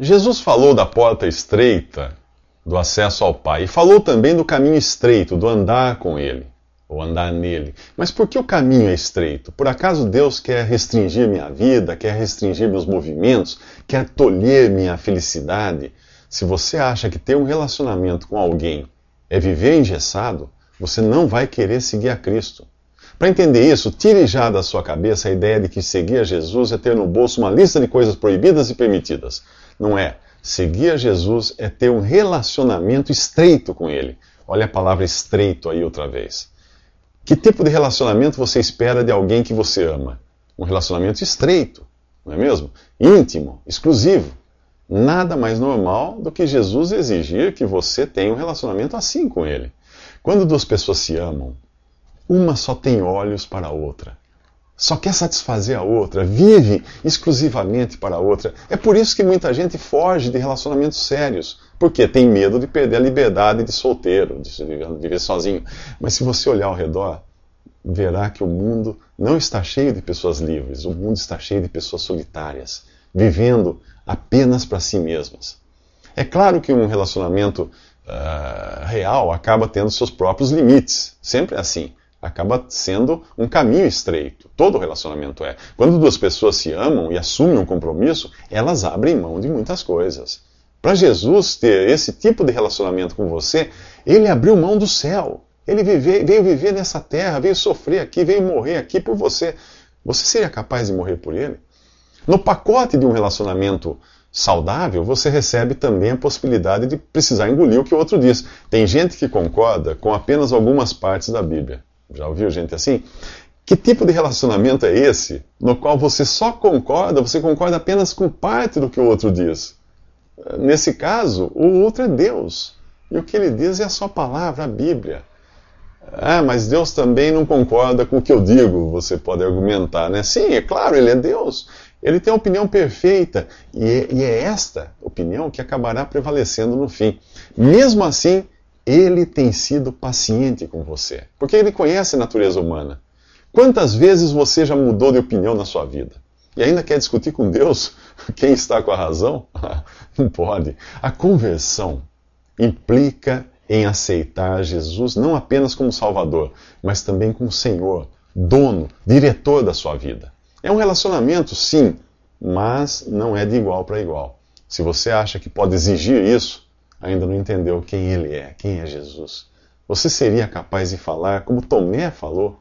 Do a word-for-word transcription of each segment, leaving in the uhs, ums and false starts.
Jesus falou da porta estreita, do acesso ao Pai, e falou também do caminho estreito, do andar com Ele, ou andar nele. Mas por que o caminho é estreito? Por acaso Deus quer restringir minha vida, quer restringir meus movimentos, quer tolher minha felicidade? Se você acha que ter um relacionamento com alguém é viver engessado, você não vai querer seguir a Cristo. Para entender isso, tire já da sua cabeça a ideia de que seguir a Jesus é ter no bolso uma lista de coisas proibidas e permitidas. Não é. Seguir a Jesus é ter um relacionamento estreito com Ele. Olha a palavra estreito aí outra vez. Que tipo de relacionamento você espera de alguém que você ama? Um relacionamento estreito, não é mesmo? Íntimo, exclusivo. Nada mais normal do que Jesus exigir que você tenha um relacionamento assim com Ele. Quando duas pessoas se amam, uma só tem olhos para a outra. Só quer satisfazer a outra, vive exclusivamente para a outra. É por isso que muita gente foge de relacionamentos sérios, porque tem medo de perder a liberdade de solteiro, de viver sozinho. Mas se você olhar ao redor, verá que o mundo não está cheio de pessoas livres, o mundo está cheio de pessoas solitárias, vivendo apenas para si mesmas. É claro que um relacionamento uh, real acaba tendo seus próprios limites, sempre é assim. Acaba sendo um caminho estreito. Todo relacionamento é. Quando duas pessoas se amam e assumem um compromisso, elas abrem mão de muitas coisas. Para Jesus ter esse tipo de relacionamento com você, Ele abriu mão do céu. Ele vive, veio viver nessa terra, veio sofrer aqui, veio morrer aqui por você. Você seria capaz de morrer por Ele? No pacote de um relacionamento saudável, você recebe também a possibilidade de precisar engolir o que o outro diz. Tem gente que concorda com apenas algumas partes da Bíblia. Já ouviu gente assim? Que tipo de relacionamento é esse no qual você só concorda, você concorda apenas com parte do que o outro diz? Nesse caso, o outro é Deus. E o que ele diz é a sua palavra, a Bíblia. Ah, mas Deus também não concorda com o que eu digo, você pode argumentar, né? Sim, é claro, ele é Deus. Ele tem a opinião perfeita. E é, e é esta opinião que acabará prevalecendo no fim. Mesmo assim, Ele tem sido paciente com você, porque Ele conhece a natureza humana. Quantas vezes você já mudou de opinião na sua vida? E ainda quer discutir com Deus quem está com a razão? Não pode. A conversão implica em aceitar Jesus não apenas como Salvador, mas também como Senhor, dono, diretor da sua vida. É um relacionamento, sim, mas não é de igual para igual. Se você acha que pode exigir isso, ainda não entendeu quem Ele é, quem é Jesus. Você seria capaz de falar como Tomé falou,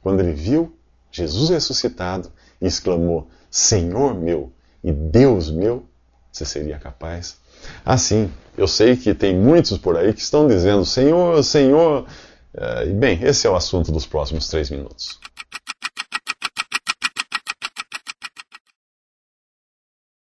quando ele viu Jesus ressuscitado e exclamou, Senhor meu e Deus meu? Você seria capaz? Assim, eu sei que tem muitos por aí que estão dizendo, Senhor, Senhor. E bem, esse é o assunto dos próximos três minutos.